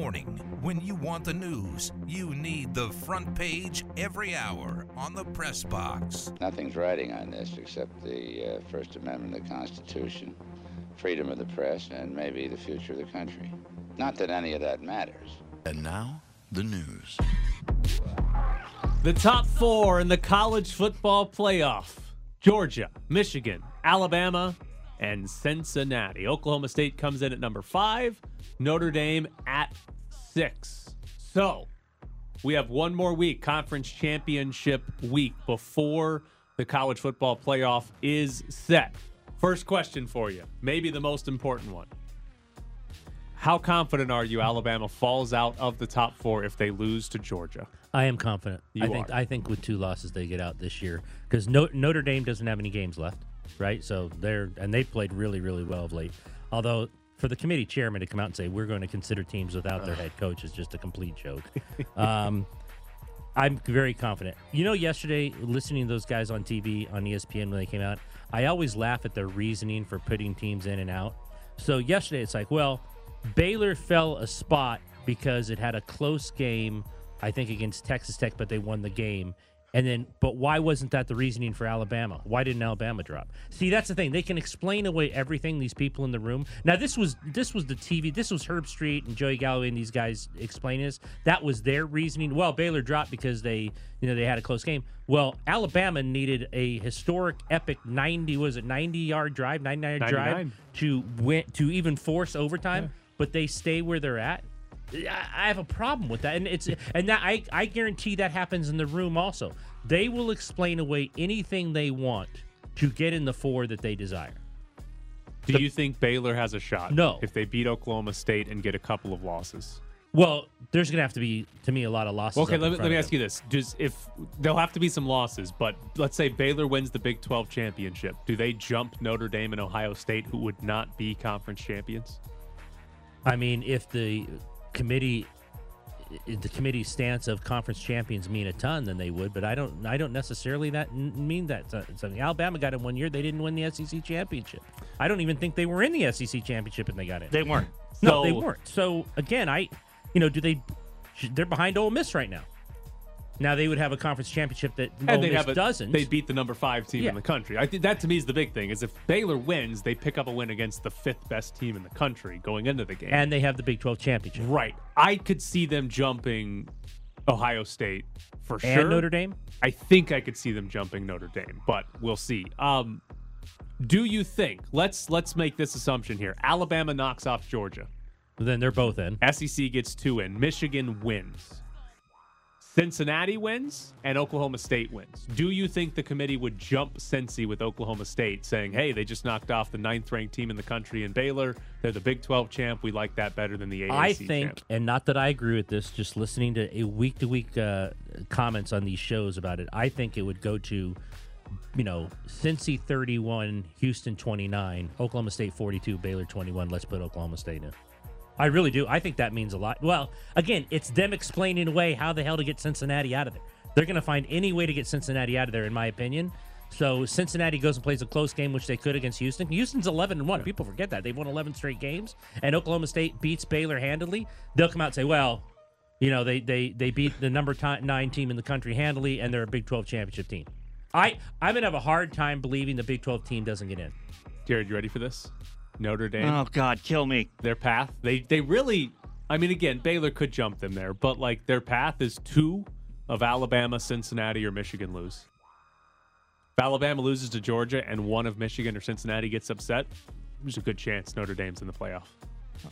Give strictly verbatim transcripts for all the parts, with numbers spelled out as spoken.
morning. When you want the news, you need the front page every hour on the press box. Nothing's writing on this except the uh, First Amendment of the Constitution, freedom of the press, and maybe the future of the country. Not that any of that matters. And now, the news. The top four in the college football playoff. Georgia, Michigan, Alabama, and Cincinnati. Oklahoma State comes in at number five. Notre Dame at six. So we have one more week, conference championship week, before the college football playoff is set. First question for you, maybe the most important one. How confident are you Alabama falls out of the top four if they lose to Georgia? I am confident. You I think are. I think with two losses they get out this year, because no, Notre Dame doesn't have any games left, right? So they're and they played really, really well of late. Although for the committee chairman to come out and say we're going to consider teams without their head coach is just a complete joke. um, I'm very confident. You know, yesterday listening to those guys on T V on E S P N when they came out, I always laugh at their reasoning for putting teams in and out. So yesterday it's like, well, Baylor fell a spot because it had a close game, I think, against Texas Tech, but they won the game. And then, but why wasn't that the reasoning for Alabama? Why didn't Alabama drop? See, that's the thing. They can explain away everything, these people in the room. Now, this was this was the T V. This was Herb Street and Joey Galloway and these guys explaining this. That was their reasoning. Well, Baylor dropped because they, you know, they had a close game. Well, Alabama needed a historic, epic ninety, was it ninety-yard drive, ninety-nine-yard drive to win, to even force overtime. Yeah. But they stay where they're at. I have a problem with that, and it's and that I I guarantee that happens in the room also. They will explain away anything they want to get in the four that they desire. Do the, you think Baylor has a shot? No, if they beat Oklahoma State and get a couple of losses. Well, there's going to have to be, to me, a lot of losses. Okay, let me let me ask you this: does if there'll have to be some losses, but let's say Baylor wins the Big twelve championship, do they jump Notre Dame and Ohio State, who would not be conference champions? I mean, if the committee the committee's stance of conference champions mean a ton, then they would, but I don't I don't necessarily that mean that something. Alabama got it one year, they didn't win the S E C championship. I don't even think they were in the S E C championship and they got it. They weren't. No, so, they weren't. So again, I you know, do they they're behind Ole Miss right now. Now they would have a conference championship that Ole Miss have a, doesn't. They beat the number five team yeah. in the country. I think that, to me, is the big thing. Is if Baylor wins, they pick up a win against the fifth best team in the country going into the game, and they have the Big twelve championship. Right. I could see them jumping Ohio State for and sure. And Notre Dame. I think I could see them jumping Notre Dame, but we'll see. Um, do you think? Let's let's make this assumption here. Alabama knocks off Georgia. Then they're both in. S E C gets two in. Michigan wins. Cincinnati wins and Oklahoma State wins. Do you think the committee would jump Cincy with Oklahoma State saying, hey, they just knocked off the ninth-ranked team in the country in Baylor. They're the Big twelve champ. We like that better than the A A C I think, champ. And not that I agree with this, just listening to a week-to-week uh, comments on these shows about it, I think it would go to, you know, Cincy thirty-one, Houston twenty-nine, Oklahoma State forty-two, Baylor twenty-one. Let's put Oklahoma State in. I really do. I think that means a lot. Well, again, it's them explaining away how the hell to get Cincinnati out of there. They're going to find any way to get Cincinnati out of there, in my opinion. So Cincinnati goes and plays a close game, which they could against Houston. Houston's eleven and one. People forget that. They've won eleven straight games, and Oklahoma State beats Baylor handily. They'll come out and say, well, you know, they they, they beat the number nine team in the country handily, and they're a Big twelve championship team. I, I'm going to have a hard time believing the Big twelve team doesn't get in. Jared, you ready for this? Notre Dame. Oh, God, kill me. Their path. They they really, I mean, again, Baylor could jump them there, but, like, their path is two of Alabama, Cincinnati, or Michigan lose. If Alabama loses to Georgia and one of Michigan or Cincinnati gets upset, there's a good chance Notre Dame's in the playoff.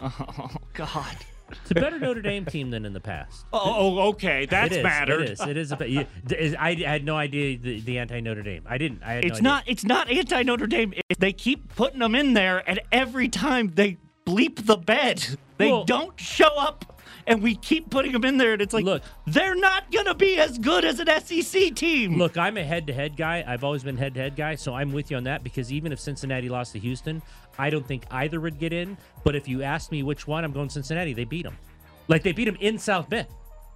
Oh, God. It's a better Notre Dame team than in the past. Oh, okay. That's mattered. It is. It is. It is a, I had no idea the, the anti-Notre Dame. I didn't. I had it's no not. Idea. It's not anti-Notre Dame. It, they keep putting them in there, and every time they bleep the bed. They well, don't show up, and we keep putting them in there, and it's like, look, they're not going to be as good as an S E C team. Look, I'm a head-to-head guy. I've always been head-to-head guy, so I'm with you on that, because even if Cincinnati lost to Houston, I don't think either would get in. But if you ask me which one, I'm going Cincinnati. They beat them. Like, they beat them in South Bend.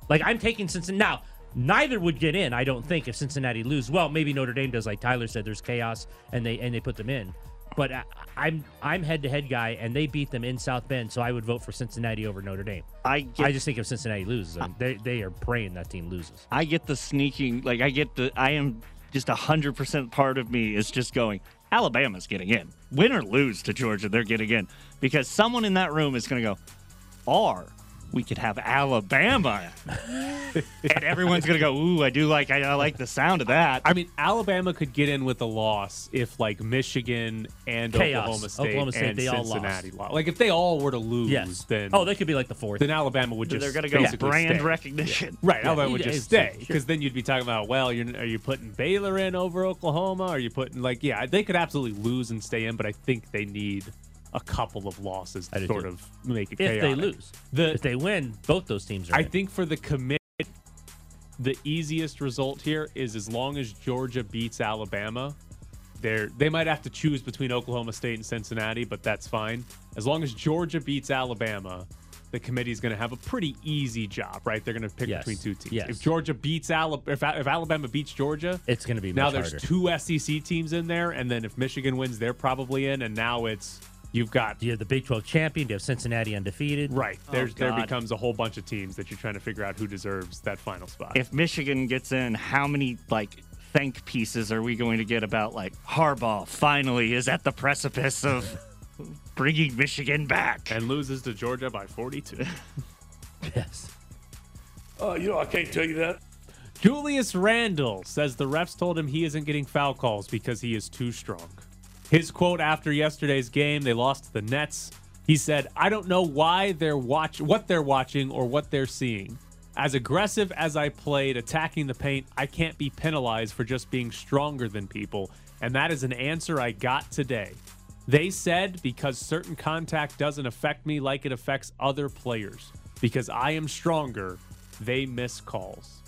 Like, I'm taking Cincinnati. Now, neither would get in, I don't think, if Cincinnati lose. Well, maybe Notre Dame does. Like Tyler said, there's chaos, and they and they put them in. But I, I'm I'm head-to-head guy, and they beat them in South Bend, so I would vote for Cincinnati over Notre Dame. I get, I just think if Cincinnati loses, I, they they are praying that team loses. I get the sneaking, like I get the, I am just one hundred percent part of me is just going, Alabama's getting in. Win or lose to Georgia, they're getting in. Because someone in that room is going to go, or we could have Alabama. And everyone's going to go, ooh, I do like I, I like the sound of that. I mean, Alabama could get in with a loss if, like, Michigan and Chaos. Oklahoma State, Oklahoma State and they Cincinnati all lost. Like, if they all were to lose, yes. then... Oh, they could be, like, the fourth. Then Alabama would just... They're going to go yeah. brand stay. recognition. Yeah. Right, yeah, Alabama would just stay. Because sure. then you'd be talking about, well, you're, are you putting Baylor in over Oklahoma? Are you putting, like, yeah, they could absolutely lose and stay in, but I think they need... a couple of losses to sort of make it chaotic. If they lose. The, if they win, both those teams are I in. think for the commit, the easiest result here is as long as Georgia beats Alabama, they're, they might have to choose between Oklahoma State and Cincinnati, but that's fine. As long as Georgia beats Alabama, the committee's going to have a pretty easy job, right? They're going to pick yes. between two teams. Yes. If Georgia beats Alabama, if, if Alabama beats Georgia, it's going to be now there's harder. two S E C teams in there, and then if Michigan wins, they're probably in, and now it's You've got you have the Big twelve champion. You have Cincinnati undefeated. Right. There's, oh, there becomes a whole bunch of teams that you're trying to figure out who deserves that final spot. If Michigan gets in, how many, like, thank pieces are we going to get about, like, Harbaugh finally is at the precipice of bringing Michigan back? And loses to Georgia by forty-two. Yes. Oh, uh, you know, I can't tell you that. Julius Randle says the refs told him he isn't getting foul calls because he is too strong. His quote after yesterday's game, they lost to the Nets. He said, I don't know why they're watch what they're watching or what they're seeing. As aggressive as I played, attacking the paint, I can't be penalized for just being stronger than people. And that is an answer I got today. They said, because certain contact doesn't affect me like it affects other players. Because I am stronger, they miss calls.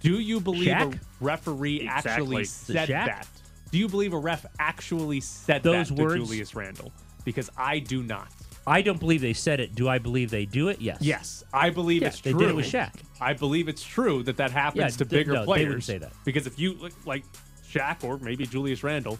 Do you believe Shaq? a referee exactly. actually said Shaq? that? Do you believe a ref actually said those that words? to Julius Randle? Because I do not. I don't believe they said it. Do I believe they do it? Yes. Yes. I believe yes, it's true. They did it with Shaq. I believe it's true that that happens yeah, to bigger no, players. They wouldn't say that. Because if you, like Shaq or maybe Julius Randle,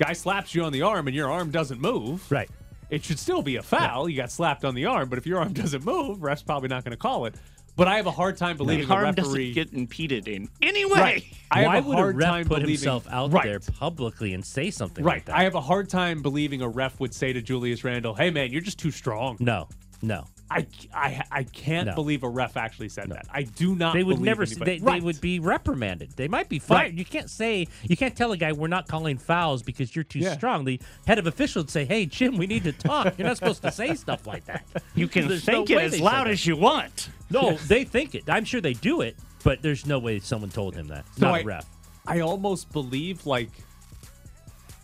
guy slaps you on the arm and your arm doesn't move. Right. It should still be a foul. Yeah. You got slapped on the arm, but if your arm doesn't move, ref's probably not going to call it. But I have a hard time believing the referee doesn't get impeded in any way. Right. I Why have a would hard a ref time put believing... himself out right. there publicly and say something right. like that? I have a hard time believing a ref would say to Julius Randle, "Hey, man, you're just too strong." No, no. I, I, I can't no. believe a ref actually said no. that. I do not. They would believe never. They, right. they would be reprimanded. They might be fired. Right. You can't say. You can't tell a guy we're not calling fouls because you're too yeah. strong. The head of officials would say, "Hey, Jim, we need to talk. You're not supposed to say stuff like that. You can think no it as loud as you want." No, they think it. I'm sure they do it, but there's no way someone told him that. So not I, a ref. I almost believe like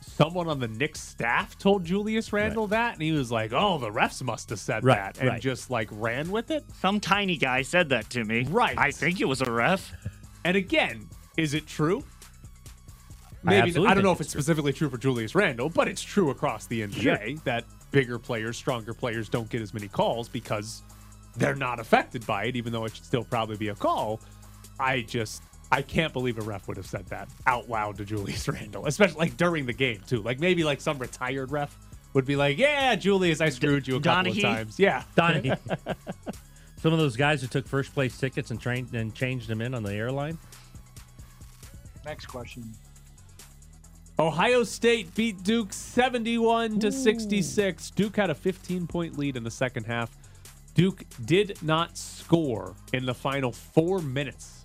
someone on the Knicks staff told Julius Randle right. that, and he was like, "Oh, the refs must have said right, that," and right. just like ran with it. Some tiny guy said that to me. Right. I think it was a ref. And again, is it true? Maybe I, I don't know if it's true. specifically true for Julius Randle, but it's true across the N B A sure. that bigger players, stronger players don't get as many calls because they're not affected by it, even though it should still probably be a call. I just, I can't believe a ref would have said that out loud to Julius Randle, especially like during the game too. Like maybe like some retired ref would be like, "Yeah, Julius, I screwed you a couple Donahue. of times." Yeah, Donahue. Some of those guys who took first place tickets and trained and changed them in on the airline. Next question. Ohio State beat Duke seventy-one to sixty-six. Duke had a fifteen point lead in the second half. Duke did not score in the final four minutes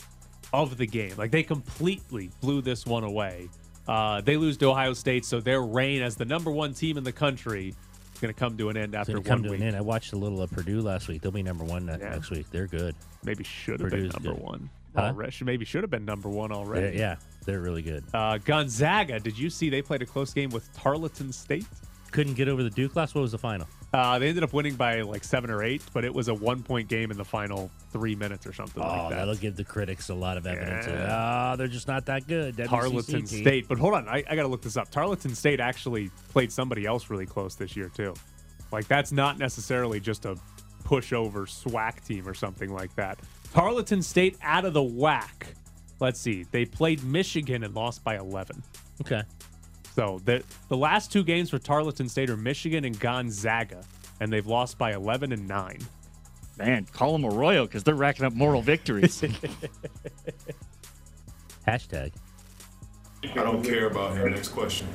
of the game. Like, they completely blew this one away. Uh, they lose to Ohio State, so their reign as the number one team in the country is going to come to an end after one week. An I watched a little of Purdue last week. They'll be number one yeah. next week. They're good. Maybe should have been number good. one. Huh? Maybe should have been number one already. They're, yeah, they're really good. Uh, Gonzaga, did you see they played a close game with Tarleton State? Couldn't get over the Duke last. What was the final? Uh, they ended up winning by like seven or eight, but it was a one-point game in the final three minutes or something oh, like that. That'll give the critics a lot of evidence. Yeah. Oh, they're just not that good. W C C Tarleton team. State. But hold on. I, I got to look this up. Tarleton State actually played somebody else really close this year, too. Like, that's not necessarily just a pushover SWAC team or something like that. Tarleton State out of the whack. Let's see. They played Michigan and lost by eleven. Okay. So the, the last two games for Tarleton State are Michigan and Gonzaga, and they've lost by eleven and nine. Man, call them Arroyo because they're racking up moral victories. Hashtag. I don't care about him. Next question.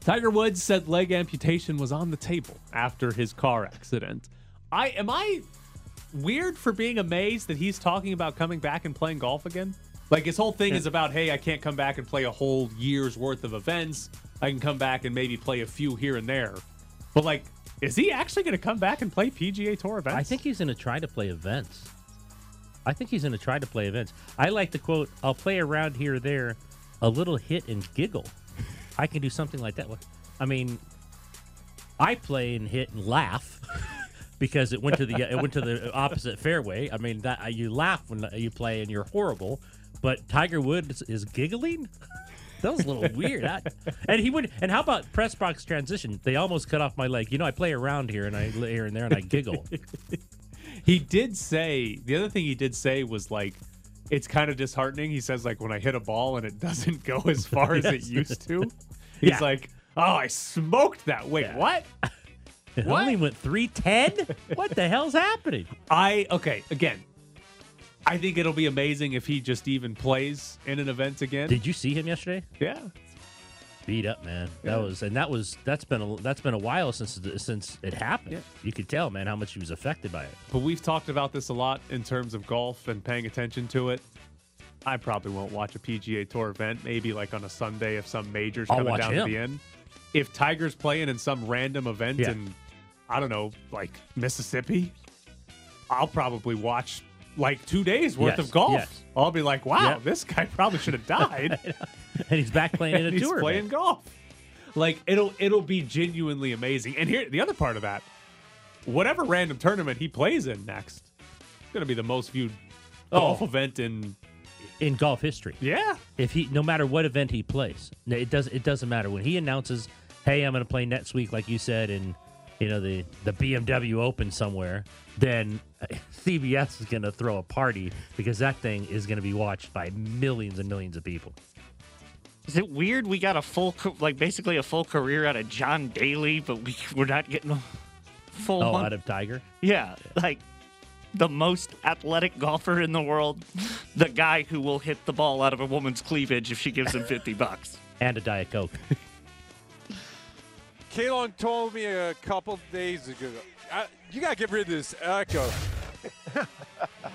Tiger Woods said leg amputation was on the table after his car accident. I am I weird for being amazed that he's talking about coming back and playing golf again? Like, his whole thing is about, hey, I can't come back and play a whole year's worth of events. I can come back and maybe play a few here and there. But, like, is he actually going to come back and play P G A Tour events? I think he's going to try to play events. I think he's going to try to play events. I like the quote, I'll play around here or there, a little hit and giggle. I can do something like that. I mean, I play and hit and laugh because it went to the it went to the opposite fairway. I mean, that you laugh when you play and you're horrible. But Tiger Woods is giggling? That was a little weird. I, and he would. And how about press box transition? They almost cut off my leg. You know, I play around here and I here and there and I giggle. He did say, the other thing he did say was, like, it's kind of disheartening. He says, like, when I hit a ball and it doesn't go as far yes. as it used to. He's yeah. like, oh, I smoked that. Wait, yeah. what? It what? Only went three ten? What the hell's happening? I, okay, again. I think it'll be amazing if he just even plays in an event again. Did you see him yesterday? Yeah, beat up, man. That yeah. was, and that was that's been a, that's been a while since since it happened. Yeah. You could tell, man, how much he was affected by it. But we've talked about this a lot in terms of golf and paying attention to it. I probably won't watch a P G A Tour event. Maybe like on a Sunday if some major's coming down him. to the end. If Tiger's playing in some random event yeah. in, I don't know, like Mississippi, I'll probably watch. Like two days worth yes, of golf. Yes. I'll be like, wow, yep. this guy probably should have died. And he's back playing in a he's tour. He's playing man. golf. Like, it'll it'll be genuinely amazing. And here, the other part of that, whatever random tournament he plays in next, it's going to be the most viewed oh. golf event in... in golf history. Yeah. If he, no matter what event he plays, it, does, it doesn't matter. When he announces, hey, I'm going to play next week, like you said, and... you know, the, the B M W Open somewhere, then C B S is going to throw a party because that thing is going to be watched by millions and millions of people. Is it weird we got a full, like basically a full career out of John Daly, but we, we're not getting a full oh, month? Out of Tiger? Yeah, yeah, like the most athletic golfer in the world, the guy who will hit the ball out of a woman's cleavage if she gives him fifty bucks. And a Diet Coke. Kalon told me a couple days ago, I, you got to get rid of this echo. I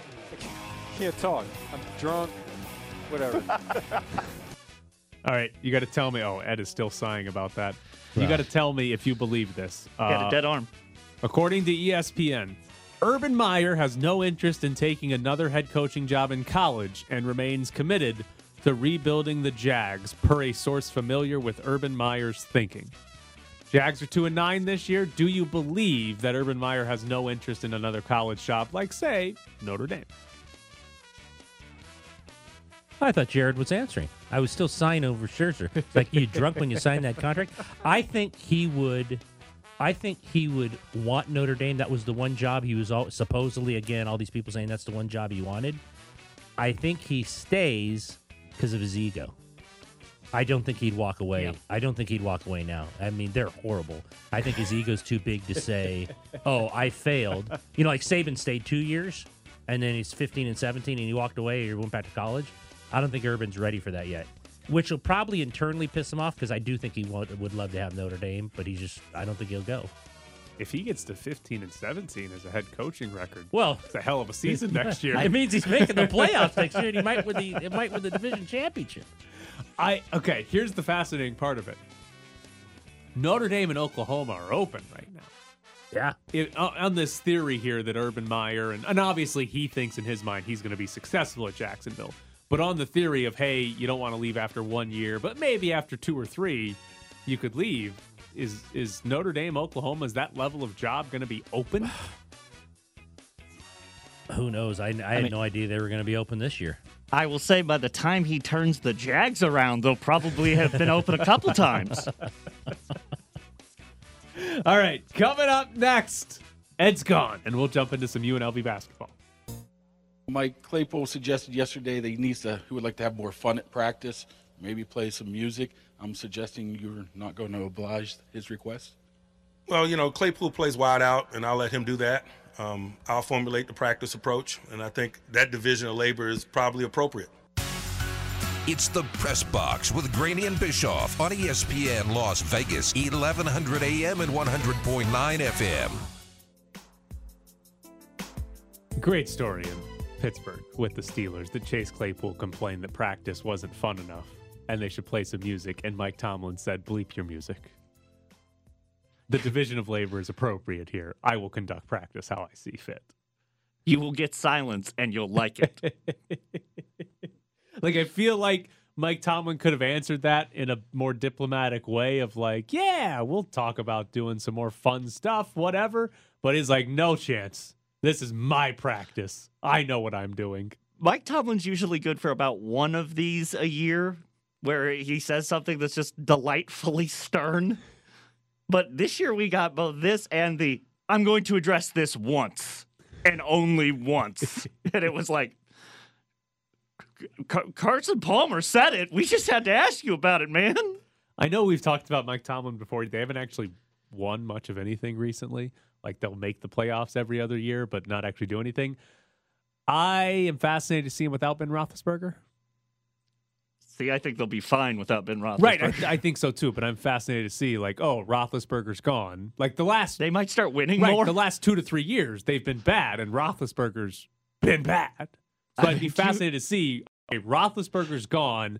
can't talk. I'm drunk. Whatever. All right. You got to tell me. Oh, Ed is still sighing about that. Wow. You got to tell me if you believe this. You got uh, a dead arm. According to E S P N, Urban Meyer has no interest in taking another head coaching job in college and remains committed to rebuilding the Jags, per a source familiar with Urban Meyer's thinking. Jags are two and nine this year. Do you believe that Urban Meyer has no interest in another college shop, like, say, Notre Dame? I thought Jared was answering. I was still sighing over Scherzer. Like, you drunk when you signed that contract? I think he would. I think he would want Notre Dame. That was the one job he was all, supposedly. Again, all these people saying that's the one job he wanted. I think he stays because of his ego. I don't think he'd walk away. Yeah. I don't think he'd walk away now. I mean, they're horrible. I think his ego's too big to say, oh, I failed. You know, like Saban stayed two years, and then he's fifteen and seventeen, and he walked away or went back to college. I don't think Urban's ready for that yet, which will probably internally piss him off because I do think he would, would love to have Notre Dame, but he's just, I don't think he'll go. If he gets to fifteen and seventeen as a head coaching record, well, it's a hell of a season next year. It means he's making the playoffs next year, and he might win the, it might win the division championship. I okay, here's the fascinating part of it. Notre Dame and Oklahoma are open right now. Yeah. It, on this theory here that Urban Meyer, and, and obviously he thinks in his mind he's going to be successful at Jacksonville, but on the theory of, hey, you don't want to leave after one year, but maybe after two or three, you could leave. Is, is Notre Dame, Oklahoma, is that level of job going to be open? Who knows? I, I, I had mean, no idea they were going to be open this year. I will say by the time he turns the Jags around, they'll probably have been open a couple times. All right, coming up next, Ed's gone, and we'll jump into some U N L V basketball. Mike Claypool suggested yesterday that he needs to, he would like to have more fun at practice, maybe play some music. I'm suggesting you're not going to oblige his request? Well, you know, Claypool plays wide out, and I'll let him do that. Um, I'll formulate the practice approach, and I think that division of labor is probably appropriate. It's the Press Box with Graney and Bischoff on E S P N Las Vegas, eleven hundred A M and one hundred point nine F M. Great story in Pittsburgh with the Steelers that Chase Claypool complained that practice wasn't fun enough and they should play some music, and Mike Tomlin said, bleep your music. The division of labor is appropriate here. I will conduct practice how I see fit. You will get silence and you'll like it. Like, I feel like Mike Tomlin could have answered that in a more diplomatic way of like, yeah, we'll talk about doing some more fun stuff, whatever. But he's like, no chance. This is my practice. I know what I'm doing. Mike Tomlin's usually good for about one of these a year where he says something that's just delightfully stern. But this year we got both this and the, I'm going to address this once and only once. And it was like, Car- Carson Palmer said it. We just had to ask you about it, man. I know we've talked about Mike Tomlin before. They haven't actually won much of anything recently. Like, they'll make the playoffs every other year, but not actually do anything. I am fascinated to see him without Ben Roethlisberger. See, I think they'll be fine without Ben Roethlisberger. Right, I, th- I think so too, but I'm fascinated to see, like, oh, Roethlisberger's gone. Like, the last... They might start winning right, more. Right, the last two to three years, they've been bad, and Roethlisberger's been bad. So I'd be fascinated you... to see, okay, Roethlisberger's gone.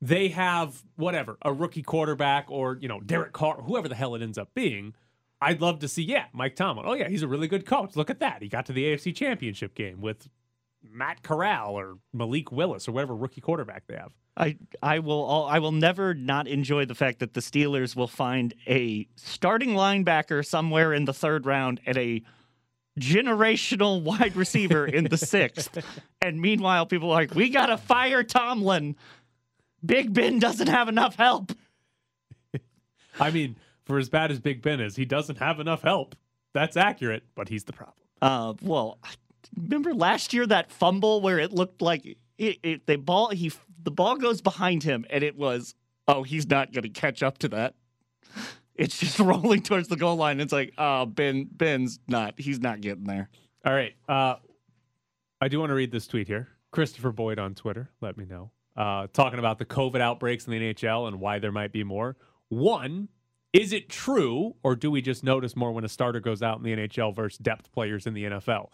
They have, whatever, a rookie quarterback or, you know, Derek Carr, whoever the hell it ends up being. I'd love to see, yeah, Mike Tomlin. Oh, yeah, he's a really good coach. Look at that. He got to the A F C Championship game with Matt Corral or Malik Willis or whatever rookie quarterback they have. I, I will all, I will never not enjoy the fact that the Steelers will find a starting linebacker somewhere in the third round and a generational wide receiver in the sixth. And meanwhile, people are like, we got to fire Tomlin. Big Ben doesn't have enough help. I mean, for as bad as Big Ben is, he doesn't have enough help. That's accurate, but he's the problem. Uh, well, remember last year that fumble where it looked like it, it, they ball, he, the ball goes behind him, and it was, oh, he's not going to catch up to that. It's just rolling towards the goal line. It's like, oh, Ben, Ben's not. He's not getting there. All right. Uh, I do want to read this tweet here. Christopher Boyd on Twitter, let me know. Uh, talking about the COVID outbreaks in the N H L and why there might be more. One, is it true, or do we just notice more when a starter goes out in the N H L versus depth players in the N F L?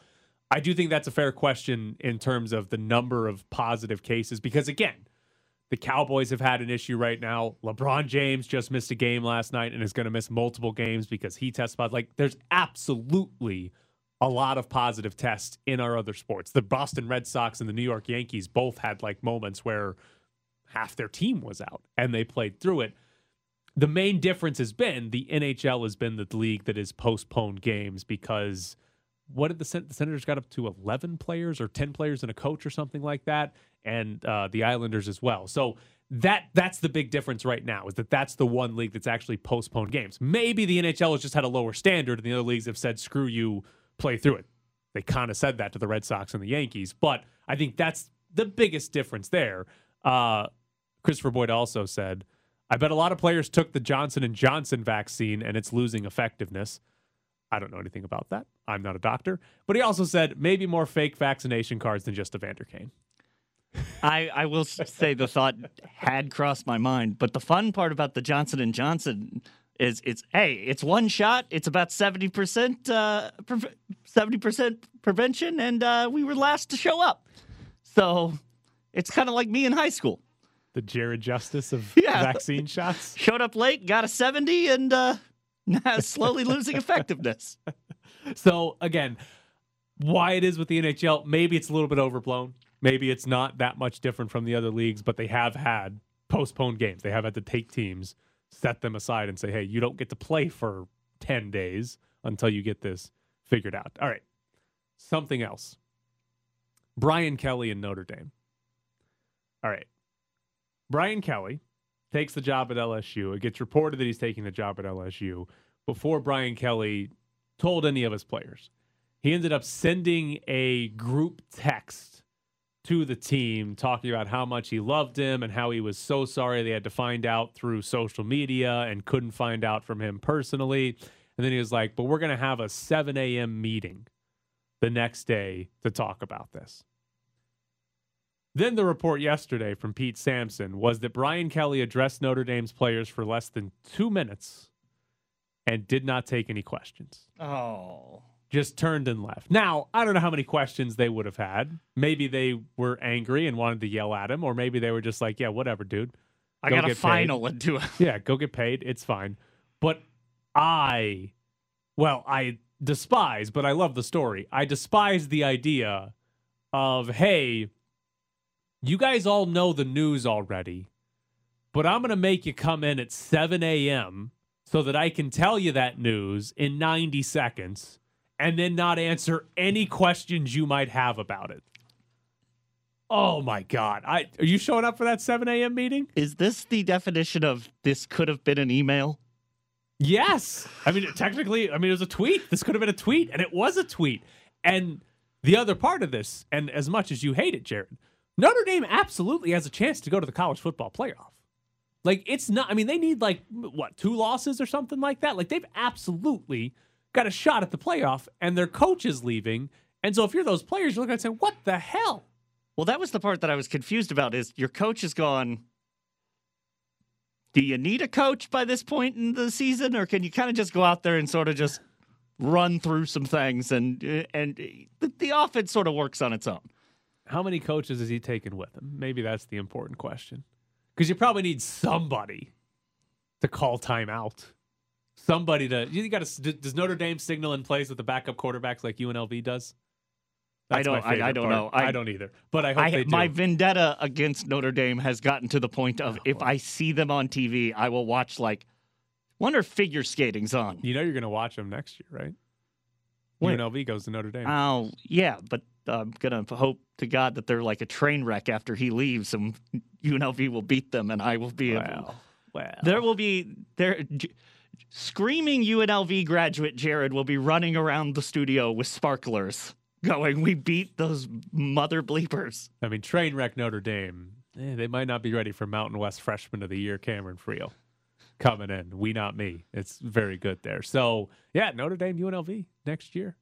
I do think that's a fair question in terms of the number of positive cases. Because, again, the Cowboys have had an issue right now. LeBron James just missed a game last night and is going to miss multiple games because he tested positive. Like, there's absolutely a lot of positive tests in our other sports. The Boston Red Sox and the New York Yankees both had, like, moments where half their team was out and they played through it. The main difference has been the N H L has been the league that has postponed games because what did the, Sen- the Senators got up to eleven players or ten players and a coach or something like that? And uh, the Islanders as well. So that that's the big difference right now is that that's the one league that's actually postponed games. Maybe the N H L has just had a lower standard and the other leagues have said, screw you, play through it. They kind of said that to the Red Sox and the Yankees, but I think that's the biggest difference there. Uh, Christopher Boyd also said, I bet a lot of players took the Johnson and Johnson vaccine and it's losing effectiveness. I don't know anything about that. I'm not a doctor. But he also said maybe more fake vaccination cards than just Evander Kane. I, I will say the thought had crossed my mind, but the fun part about the Johnson and Johnson is it's, hey, it's one shot. It's about seventy percent uh, pre- seventy percent prevention, and uh, we were last to show up. So it's kind of like me in high school. The Jared Justice of yeah. vaccine shots. Showed up late, got a seventy, and uh, now slowly losing effectiveness. So, again, why it is with the N H L, maybe it's a little bit overblown. Maybe it's not that much different from the other leagues, but they have had postponed games. They have had to take teams, set them aside, and say, hey, you don't get to play for ten days until you get this figured out. All right, something else. Brian Kelly and Notre Dame. All right. Brian Kelly takes the job at L S U. It gets reported that he's taking the job at L S U before Brian Kelly told any of his players. He ended up sending a group text to the team, talking about how much he loved him and how he was so sorry they had to find out through social media and couldn't find out from him personally. And then he was like, but we're going to have a seven a.m. meeting the next day to talk about this. Then the report yesterday from Pete Sampson was that Brian Kelly addressed Notre Dame's players for less than two minutes and did not take any questions. Oh. Just turned and left. Now, I don't know how many questions they would have had. Maybe they were angry and wanted to yell at him, or maybe they were just like, yeah, whatever, dude. I got a final and do it. Yeah, go get paid. It's fine. But I, well, I despise, but I love the story. I despise the idea of, hey, you guys all know the news already, but I'm going to make you come in at seven a.m. so that I can tell you that news in ninety seconds and then not answer any questions you might have about it. Oh, my God. I Are you showing up for that seven a.m. meeting? Is this the definition of this could have been an email? Yes. I mean, technically, I mean, it was a tweet. This could have been a tweet, and it was a tweet. And the other part of this, and as much as you hate it, Jared, Notre Dame absolutely has a chance to go to the college football playoff. Like, it's not, I mean, they need, like, what, two losses or something like that? Like, they've absolutely got a shot at the playoff, and their coach is leaving. And so if you're those players, you're looking at saying, what the hell? Well, that was the part that I was confused about, is your coach is gone. Do you need a coach by this point in the season, or can you kind of just go out there and sort of just run through some things, and and the, the offense sort of works on its own? How many coaches is he taking with him? Maybe that's the important question, because you probably need somebody to call timeout. Somebody to you got to does Notre Dame signal in plays with the backup quarterbacks like U N L V does? That's I don't. I, I don't part. know. I, I don't either. But I hope I, they do. My vendetta against Notre Dame has gotten to the point of oh, if boy. I see them on T V, I will watch. Like, wonder if figure skating's on. You know, you're going to watch them next year, right? When U N L V goes to Notre Dame. Oh yeah, but I'm going to hope to God that they're like a train wreck after he leaves, and U N L V will beat them, and I will be. Wow. Able, wow. There will be there. Screaming U N L V graduate Jared will be running around the studio with sparklers going, we beat those mother bleepers. I mean, train wreck Notre Dame. Eh, they might not be ready for Mountain West Freshman of the Year, Cameron Friel, coming in. We, not me. It's very good there. So, yeah, Notre Dame, U N L V next year.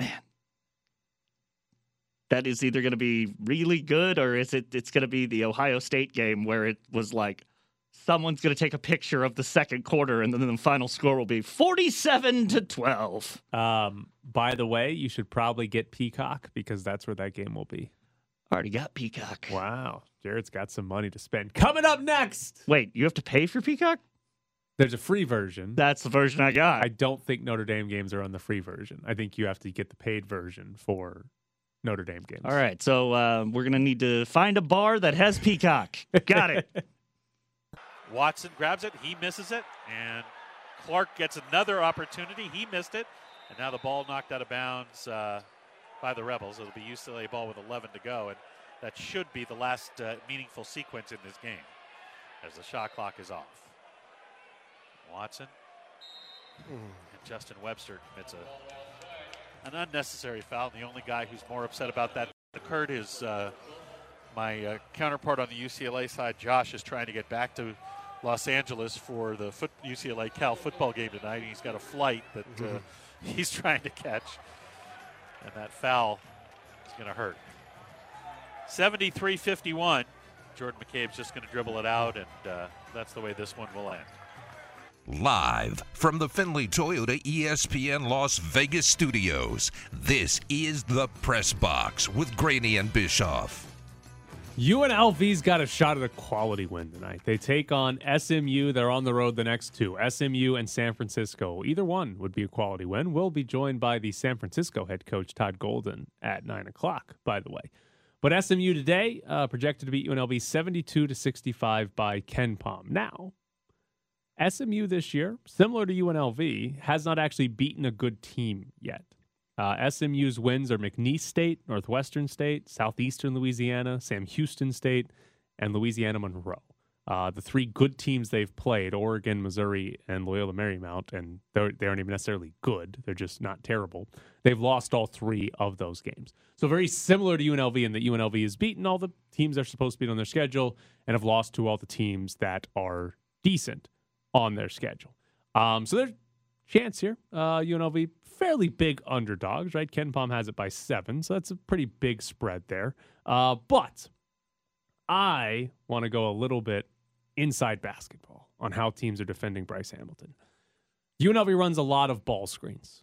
Man. That is either going to be really good, or is it? It's going to be the Ohio State game where it was like, someone's going to take a picture of the second quarter, and then the final score will be forty-seven to twelve. Um, by the way, you should probably get Peacock, because that's where that game will be. Already got Peacock. Wow. Jared's got some money to spend. Coming up next. Wait, you have to pay for Peacock? There's a free version. That's the version I got. I don't think Notre Dame games are on the free version. I think you have to get the paid version for Notre Dame games. All right. So uh, we're going to need to find a bar that has Peacock. Got it. Watson grabs it. He misses it. And Clark gets another opportunity. He missed it. And now the ball knocked out of bounds uh, by the Rebels. It'll be U C L A ball with eleven to go. And that should be the last uh, meaningful sequence in this game, as the shot clock is off. Watson. Ooh. And Justin Webster commits a, an unnecessary foul. And the only guy who's more upset about that occurred is uh, my uh, counterpart on the U C L A side. Josh is trying to get back to Los Angeles for the foot U C L A Cal football game tonight. He's got a flight that uh, he's trying to catch, and that foul is going to hurt. seventy-three fifty-one. Jordan McCabe's just going to dribble it out, and uh, that's the way this one will end. Live from the Findlay Toyota E S P N Las Vegas studios, this is the Press Box with Graney and Bischoff. U N L V's got a shot at a quality win tonight. They take on S M U. They're on the road the next two, S M U and San Francisco. Either one would be a quality win. We'll be joined by the San Francisco head coach, Todd Golden, at nine o'clock, by the way. But S M U today uh, projected to beat U N L V seventy-two to sixty-five by Ken Pom. Now, S M U this year, similar to U N L V, has not actually beaten a good team yet. Uh, S M U's wins are McNeese State, Northwestern State, Southeastern Louisiana, Sam Houston State, and Louisiana Monroe. Uh, the three good teams they've played, Oregon, Missouri, and Loyola Marymount, and they aren't even necessarily good. They're just not terrible. They've lost all three of those games. So very similar to U N L V in that U N L V has beaten all the teams they're supposed to beat on their schedule and have lost to all the teams that are decent on their schedule. Um, so there's a chance here. Uh, U N L V, fairly big underdogs, right? Ken Pom has it by seven, so that's a pretty big spread there. Uh, but I want to go a little bit inside basketball on how teams are defending Bryce Hamilton. U N L V runs a lot of ball screens.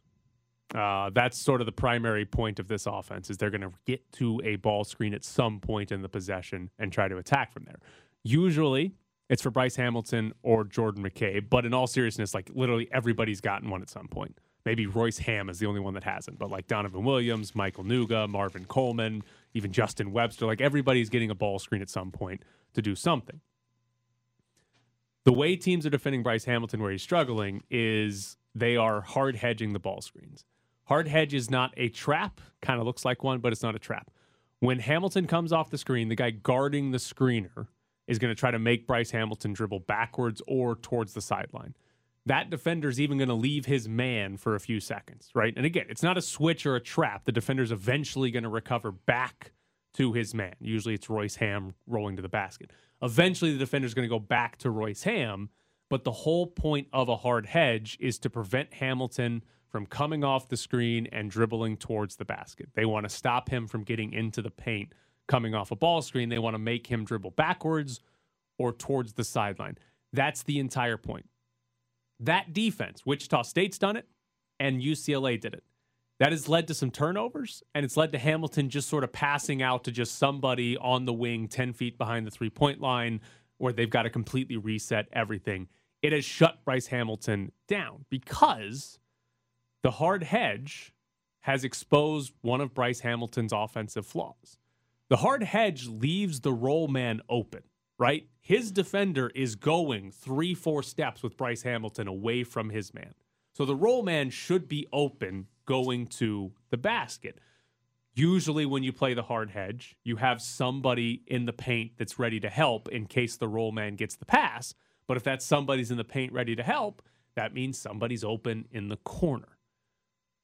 Uh, that's sort of the primary point of this offense, is they're going to get to a ball screen at some point in the possession and try to attack from there. Usually it's for Bryce Hamilton or Jordan McCabe, but in all seriousness, like literally everybody's gotten one at some point. Maybe Royce Hamm is the only one that hasn't, but like Donovan Williams, Michael Nuga, Marvin Coleman, even Justin Webster, like everybody's getting a ball screen at some point to do something. The way teams are defending Bryce Hamilton where he's struggling is they are hard hedging the ball screens. Hard hedge is not a trap. Kind of looks like one, but it's not a trap. When Hamilton comes off the screen, the guy guarding the screener is going to try to make Bryce Hamilton dribble backwards or towards the sideline. That defender's even going to leave his man for a few seconds, right? And again, it's not a switch or a trap. The defender's eventually going to recover back to his man. Usually it's Royce Hamm rolling to the basket. Eventually the defender's going to go back to Royce Hamm, but the whole point of a hard hedge is to prevent Hamilton from coming off the screen and dribbling towards the basket. They want to stop him from getting into the paint coming off a ball screen. They want to make him dribble backwards or towards the sideline. That's the entire point. That defense, Wichita State's done it, and U C L A did it. That has led to some turnovers, and it's led to Hamilton just sort of passing out to just somebody on the wing ten feet behind the three-point line where they've got to completely reset everything. It has shut Bryce Hamilton down because the hard hedge has exposed one of Bryce Hamilton's offensive flaws. The hard hedge leaves the roll man open, right? His defender is going three, four steps with Bryce Hamilton away from his man. So the roll man should be open going to the basket. Usually when you play the hard hedge, you have somebody in the paint that's ready to help in case the roll man gets the pass. But if that somebody's in the paint ready to help, that means somebody's open in the corner.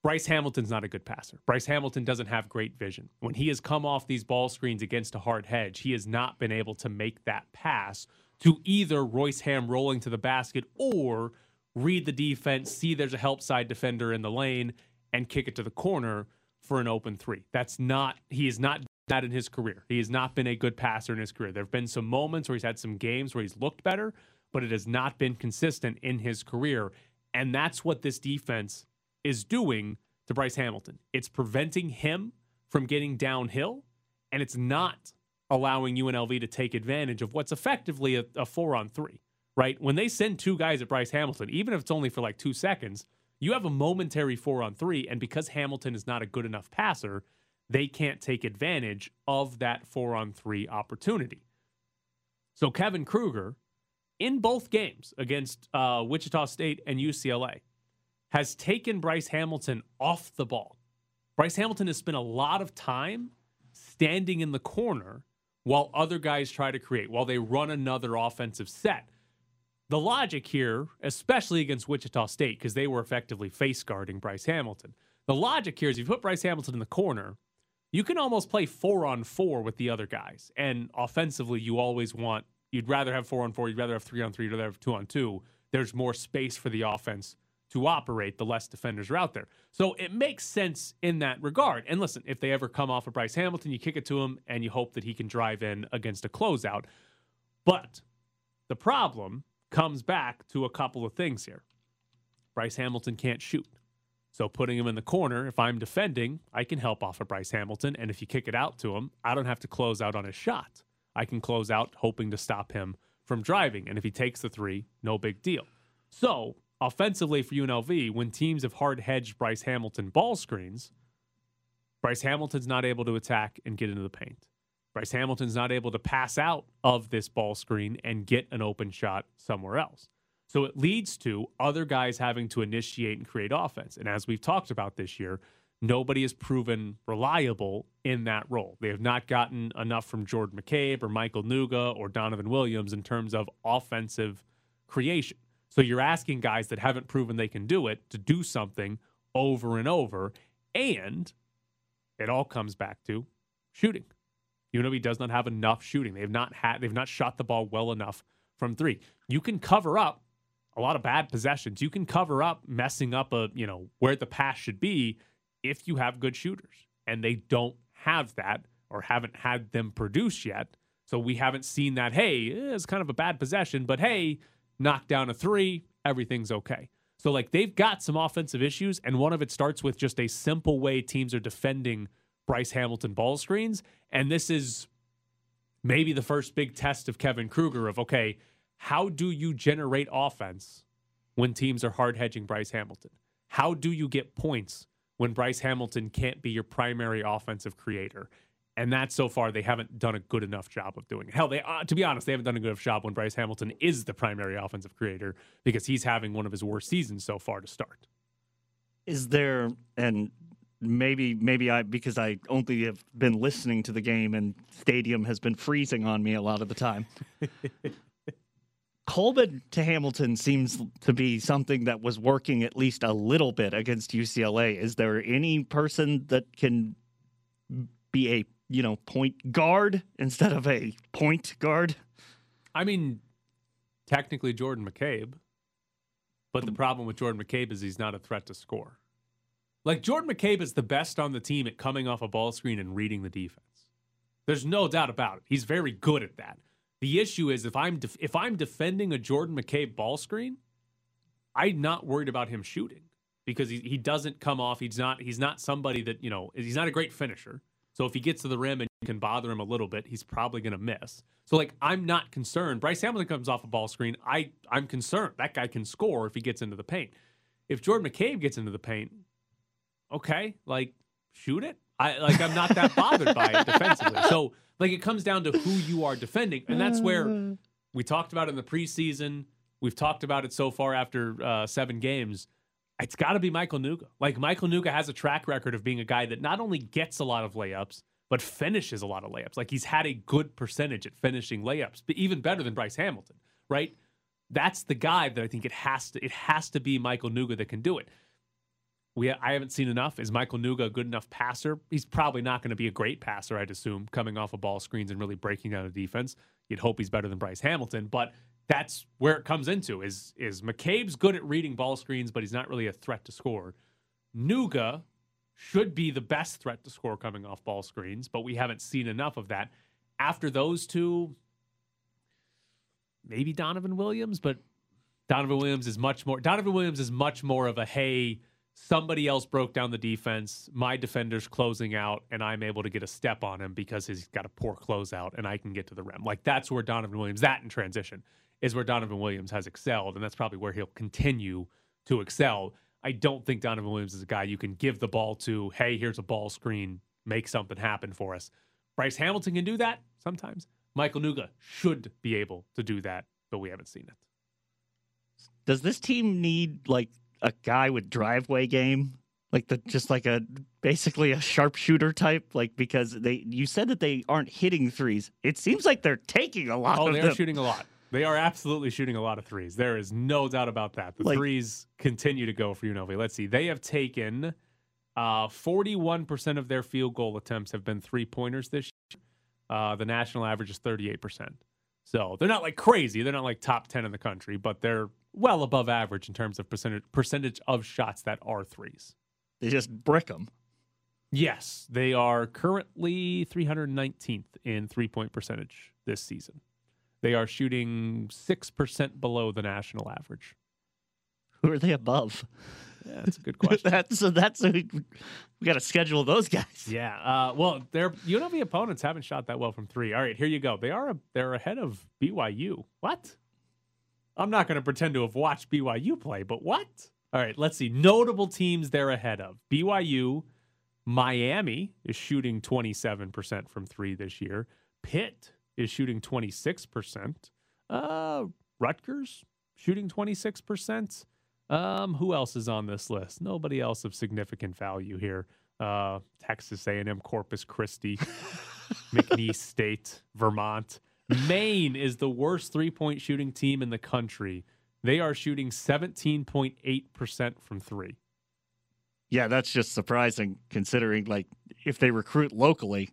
Bryce Hamilton's not a good passer. Bryce Hamilton doesn't have great vision. When he has come off these ball screens against a hard hedge, he has not been able to make that pass to either Royce Hamm rolling to the basket or read the defense, see there's a help side defender in the lane, and kick it to the corner for an open three. That's not, he is not that in his career. He has not been a good passer in his career. There have been some moments where he's had some games where he's looked better, but it has not been consistent in his career. And that's what this defense is doing to Bryce Hamilton. It's preventing him from getting downhill, and it's not allowing U N L V to take advantage of what's effectively a, a four on three, right? When they send two guys at Bryce Hamilton, even if it's only for like two seconds, you have a momentary four on three, and because Hamilton is not a good enough passer, they can't take advantage of that four on three opportunity. So Kevin Kruger, in both games against uh, Wichita State and U C L A, has taken Bryce Hamilton off the ball. Bryce Hamilton has spent a lot of time standing in the corner while other guys try to create, while they run another offensive set. The logic here, especially against Wichita State, because they were effectively face guarding Bryce Hamilton. The logic here is if you put Bryce Hamilton in the corner, you can almost play four on four with the other guys. And offensively, you always want, you'd rather have four on four, you'd rather have three on three, you'd rather have two on two. There's more space for the offense to operate the less defenders are out there. So it makes sense in that regard. And listen, if they ever come off of Bryce Hamilton, you kick it to him and you hope that he can drive in against a closeout. But the problem comes back to a couple of things here. Bryce Hamilton can't shoot. So putting him in the corner, if I'm defending, I can help off of Bryce Hamilton. And if you kick it out to him, I don't have to close out on his shot. I can close out hoping to stop him from driving. And if he takes the three, no big deal. So offensively for U N L V, when teams have hard hedged Bryce Hamilton ball screens, Bryce Hamilton's not able to attack and get into the paint. Bryce Hamilton's not able to pass out of this ball screen and get an open shot somewhere else. So it leads to other guys having to initiate and create offense. And as we've talked about this year, nobody is proven reliable in that role. They have not gotten enough from Jordan McCabe or Michael Nuga or Donovan Williams in terms of offensive creation. So you're asking guys that haven't proven they can do it to do something over and over. And it all comes back to shooting. U N L V does not have enough shooting. They've not had, they've not shot the ball well enough from three. You can cover up a lot of bad possessions. You can cover up messing up a, you know, where the pass should be if you have good shooters, and they don't have that or haven't had them produce yet. So we haven't seen that, hey, it's kind of a bad possession, but hey, knock down a three, everything's okay. So like they've got some offensive issues, and one of it starts with just a simple way teams are defending Bryce Hamilton ball screens. And this is maybe the first big test of Kevin Kruger of, okay, how do you generate offense when teams are hard hedging Bryce Hamilton? How do you get points when Bryce Hamilton can't be your primary offensive creator? And that so far, they haven't done a good enough job of doing it. Hell, they uh, to be honest, they haven't done a good enough job when Bryce Hamilton is the primary offensive creator, because he's having one of his worst seasons so far to start. Is there, and maybe maybe I, because I only have been listening to the game and stadium has been freezing on me a lot of the time. Colbin to Hamilton seems to be something that was working at least a little bit against U C L A. Is there any person that can be a, you know, point guard instead of a point guard? I mean, technically Jordan McCabe, but the problem with Jordan McCabe is he's not a threat to score. Like, Jordan McCabe is the best on the team at coming off a ball screen and reading the defense. There's no doubt about it. He's very good at that. The issue is if I'm def- if I'm defending a Jordan McCabe ball screen, I'm not worried about him shooting, because he, he doesn't come off. He's not he's not somebody that, you know, he's not a great finisher. So if he gets to the rim and you can bother him a little bit, he's probably going to miss. So like, I'm not concerned. Bryce Hamilton comes off a ball screen, I I'm concerned. That guy can score if he gets into the paint. If Jordan McCabe gets into the paint, okay, like, shoot it. I like I'm not that bothered by it defensively. So like, it comes down to who you are defending. And that's where we talked about it in the preseason. We've talked about it so far after uh, seven games. It's got to be Michael Nuga. Like, Michael Nuga has a track record of being a guy that not only gets a lot of layups, but finishes a lot of layups. Like, he's had a good percentage at finishing layups, but even better than Bryce Hamilton, right? That's the guy that I think it has to, it has to be Michael Nuga that can do it. We, I haven't seen enough. Is Michael Nuga a good enough passer? He's probably not going to be a great passer, I'd assume, coming off of ball screens and really breaking down a defense. You'd hope he's better than Bryce Hamilton, but that's where it comes into. Is is McCabe's good at reading ball screens, but he's not really a threat to score. Nuga should be the best threat to score coming off ball screens, but we haven't seen enough of that. After those two, maybe Donovan Williams, but Donovan Williams is much more. Donovan Williams is much more of a, hey, somebody else broke down the defense, my defender's closing out, and I'm able to get a step on him because he's got a poor closeout and I can get to the rim. Like, that's where Donovan Williams, that in transition, is where Donovan Williams has excelled, and that's probably where he'll continue to excel. I don't think Donovan Williams is a guy you can give the ball to, hey, here's a ball screen, make something happen for us. Bryce Hamilton can do that sometimes. Michael Nuga should be able to do that, but we haven't seen it. Does this team need, like, a guy with driveway game, like the just like a basically a sharpshooter type, like, because they you said that they aren't hitting threes. It seems like they're taking a lot. Oh, of they're shooting a lot. They are absolutely shooting a lot of threes. There is no doubt about that. The like, threes continue to go for U N L V. Let's see. They have taken uh, forty-one percent of their field goal attempts have been three pointers this year. Uh, the national average is thirty-eight percent. So they're not like crazy. They're not like top ten in the country, but they're well above average in terms of percentage percentage of shots that are threes. They just brick them. Yes, they are currently three hundred nineteenth in three-point percentage this season. They are shooting six percent below the national average. Who are they above? Yeah, that's a good question. that's so that's a, we got to schedule those guys. Yeah. Uh, well, their U N L V opponents haven't shot that well from three. All right, here you go. They are a, they're ahead of B Y U. What? I'm not going to pretend to have watched B Y U play, but what? All right, let's see. Notable teams they're ahead of. B Y U, Miami is shooting twenty-seven percent from three this year. Pitt is shooting twenty-six percent. Uh, Rutgers shooting twenty-six percent. Um, who else is on this list? Nobody else of significant value here. uh, Texas A and M, Corpus Christi, McNeese State, Vermont. Maine is the worst three-point shooting team in the country. They are shooting seventeen point eight percent from three. Yeah, that's just surprising considering, like, if they recruit locally,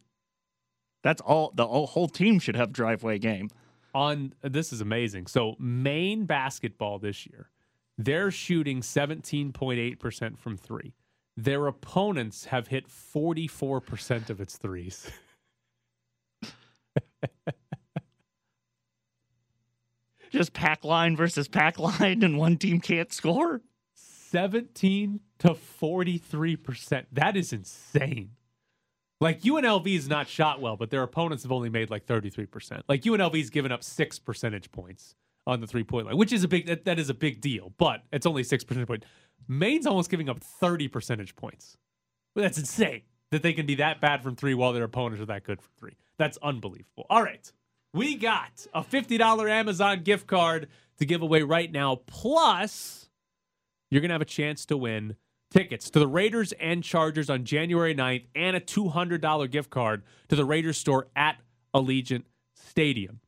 that's all the whole team should have driveway game. On this is amazing. So Maine basketball this year, they're shooting seventeen point eight percent from three. Their opponents have hit forty-four percent of its threes. Just pack line versus pack line, and one team can't score. seventeen to forty-three percent. That is insane. Like, U N L V's not shot well, but their opponents have only made like thirty-three percent. Like, U N L V's given up six percentage points on the three-point line, which is a big, that, that is a big deal, but it's only six percentage points. Maine's almost giving up thirty percentage points. Well, that's insane that they can be that bad from three while their opponents are that good from three. That's unbelievable. All right. We got a fifty dollars Amazon gift card to give away right now. Plus, you're going to have a chance to win tickets to the Raiders and Chargers on January ninth and a two hundred dollars gift card to the Raiders store at Allegiant Stadium.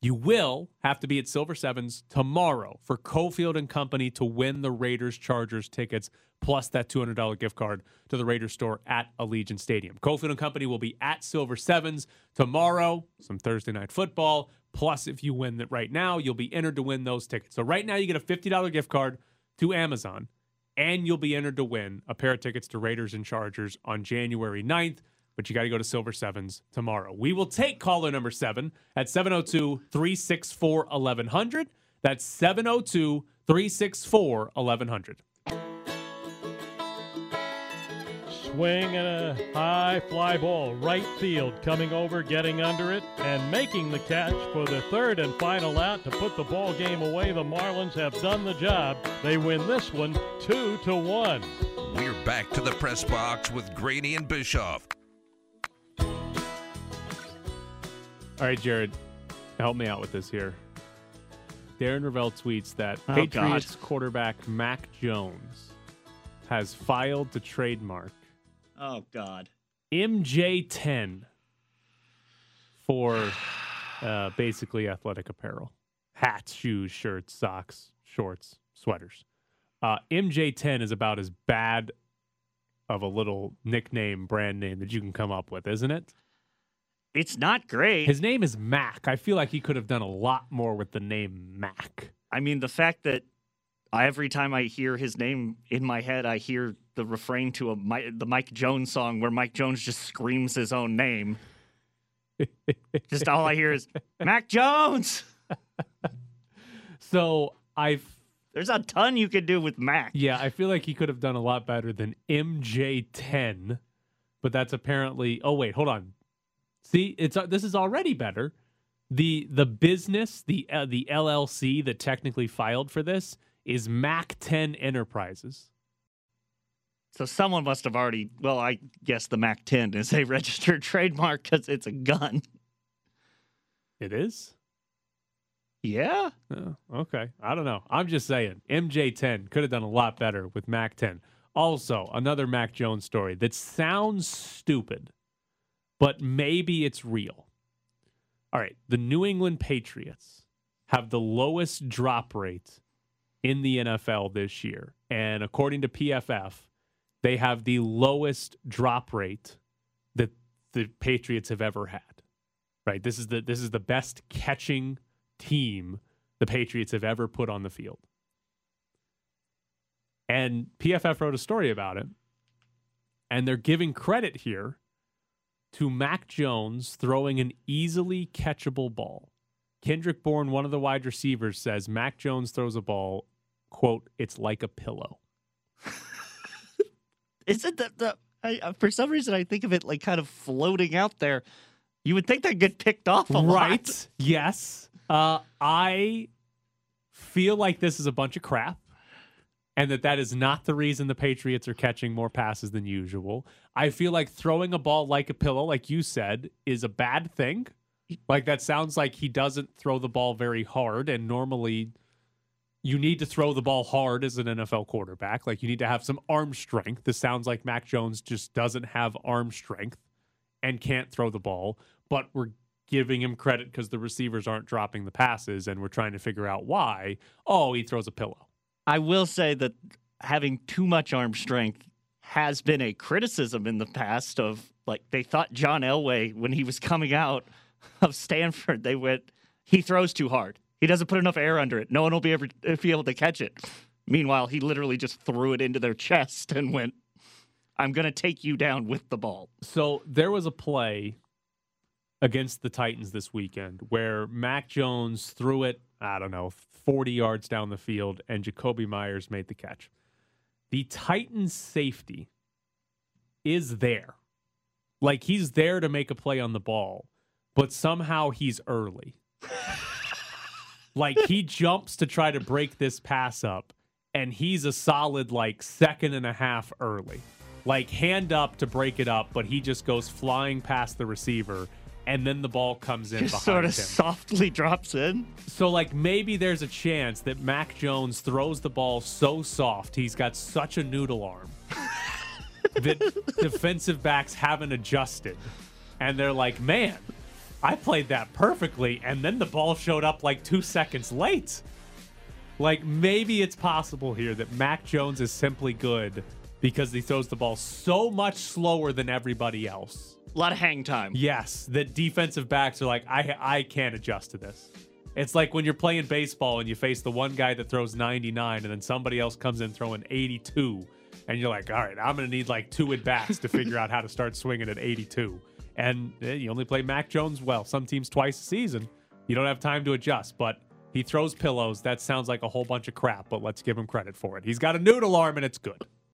You will have to be at Silver Sevens tomorrow for Cofield and Company to win the Raiders Chargers tickets, plus that two hundred dollars gift card to the Raiders store at Allegiant Stadium. Cofield and Company will be at Silver Sevens tomorrow, some Thursday night football. Plus, if you win that right now, you'll be entered to win those tickets. So right now, you get a fifty dollars gift card to Amazon, and you'll be entered to win a pair of tickets to Raiders and Chargers on January ninth. But you got to go to Silver Sevens tomorrow. We will take caller number seven at seven oh two, three six four, eleven hundred. That's seven oh two, three six four, eleven hundred. Swing and a high fly ball, right field, coming over, getting under it, and making the catch for the third and final out to put the ball game away. The Marlins have done the job. They win this one two to one. We're back to the press box with Grady and Bischoff. All right, Jared, help me out with this here. Darren Rovell tweets that oh, Patriots God. quarterback Mac Jones has filed to trademark Oh, God. M J ten for uh, basically athletic apparel. Hats, shoes, shirts, socks, shorts, sweaters. Uh, M J ten is about as bad of a little nickname, brand name that you can come up with, isn't it? It's not great. His name is Mac. I feel like he could have done a lot more with the name Mac. I mean, the fact that every time I hear his name in my head, I hear the refrain to a the Mike Jones song where Mike Jones just screams his own name. Just all I hear is Mac Jones. So I've there's a ton you could do with Mac. Yeah, I feel like he could have done a lot better than M J ten, but that's apparently. Oh wait, hold on. See, it's uh, this is already better. The the business, the uh, the L L C that technically filed for this is Mac ten Enterprises. So someone must have already, well, I guess the Mac ten is a registered trademark because it's a gun. It is? Yeah. Oh, okay. I don't know. I'm just saying. M J ten could have done a lot better with Mac ten. Also, another Mac Jones story that sounds stupid, but maybe it's real. All right. The New England Patriots have the lowest drop rate in the N F L this year. And according to P F F, they have the lowest drop rate that the Patriots have ever had. Right? This is the this is the best catching team the Patriots have ever put on the field. And P F F wrote a story about it. And they're giving credit here to Mac Jones throwing an easily catchable ball. Kendrick Bourne, one of the wide receivers, says Mac Jones throws a ball, quote, it's like a pillow. Is it that the, I, uh, for some reason I think of it like kind of floating out there? You would think they'd get picked off a lot. Right. Yes. Uh, I feel like this is a bunch of crap and that that is not the reason the Patriots are catching more passes than usual. I feel like throwing a ball like a pillow, like you said, is a bad thing. Like that sounds like he doesn't throw the ball very hard and normally you need to throw the ball hard as an N F L quarterback. Like, you need to have some arm strength. This sounds like Mac Jones just doesn't have arm strength and can't throw the ball, but we're giving him credit because the receivers aren't dropping the passes, and we're trying to figure out why. Oh, he throws a pillow. I will say that having too much arm strength has been a criticism in the past of, like, they thought John Elway, when he was coming out of Stanford, they went, he throws too hard. He doesn't put enough air under it. No one will be, ever, be able to catch it. Meanwhile, he literally just threw it into their chest and went, I'm going to take you down with the ball. So there was a play against the Titans this weekend where Mac Jones threw it, I don't know, forty yards down the field, and Jacoby Myers made the catch. The Titans safety is there. Like, he's there to make a play on the ball, but somehow he's early. Like, he jumps to try to break this pass up, and he's a solid, like, second and a half early. Like, hand up to break it up, but he just goes flying past the receiver, and then the ball comes in just behind sort of him. Softly drops in. So, like, maybe there's a chance that Mac Jones throws the ball so soft, he's got such a noodle arm that defensive backs haven't adjusted. And they're like, man, I played that perfectly, and then the ball showed up like two seconds late. Like, maybe it's possible here that Mac Jones is simply good because he throws the ball so much slower than everybody else. A lot of hang time. Yes, the defensive backs are like, I I can't adjust to this. It's like when you're playing baseball and you face the one guy that throws ninety-nine, and then somebody else comes in throwing eighty-two, and you're like, all right, I'm going to need like two at-bats to figure out how to start swinging at eighty-two. And you only play Mac Jones well. Some teams twice a season. You don't have time to adjust, but he throws pillows. That sounds like a whole bunch of crap, but let's give him credit for it. He's got a noodle arm, and it's good.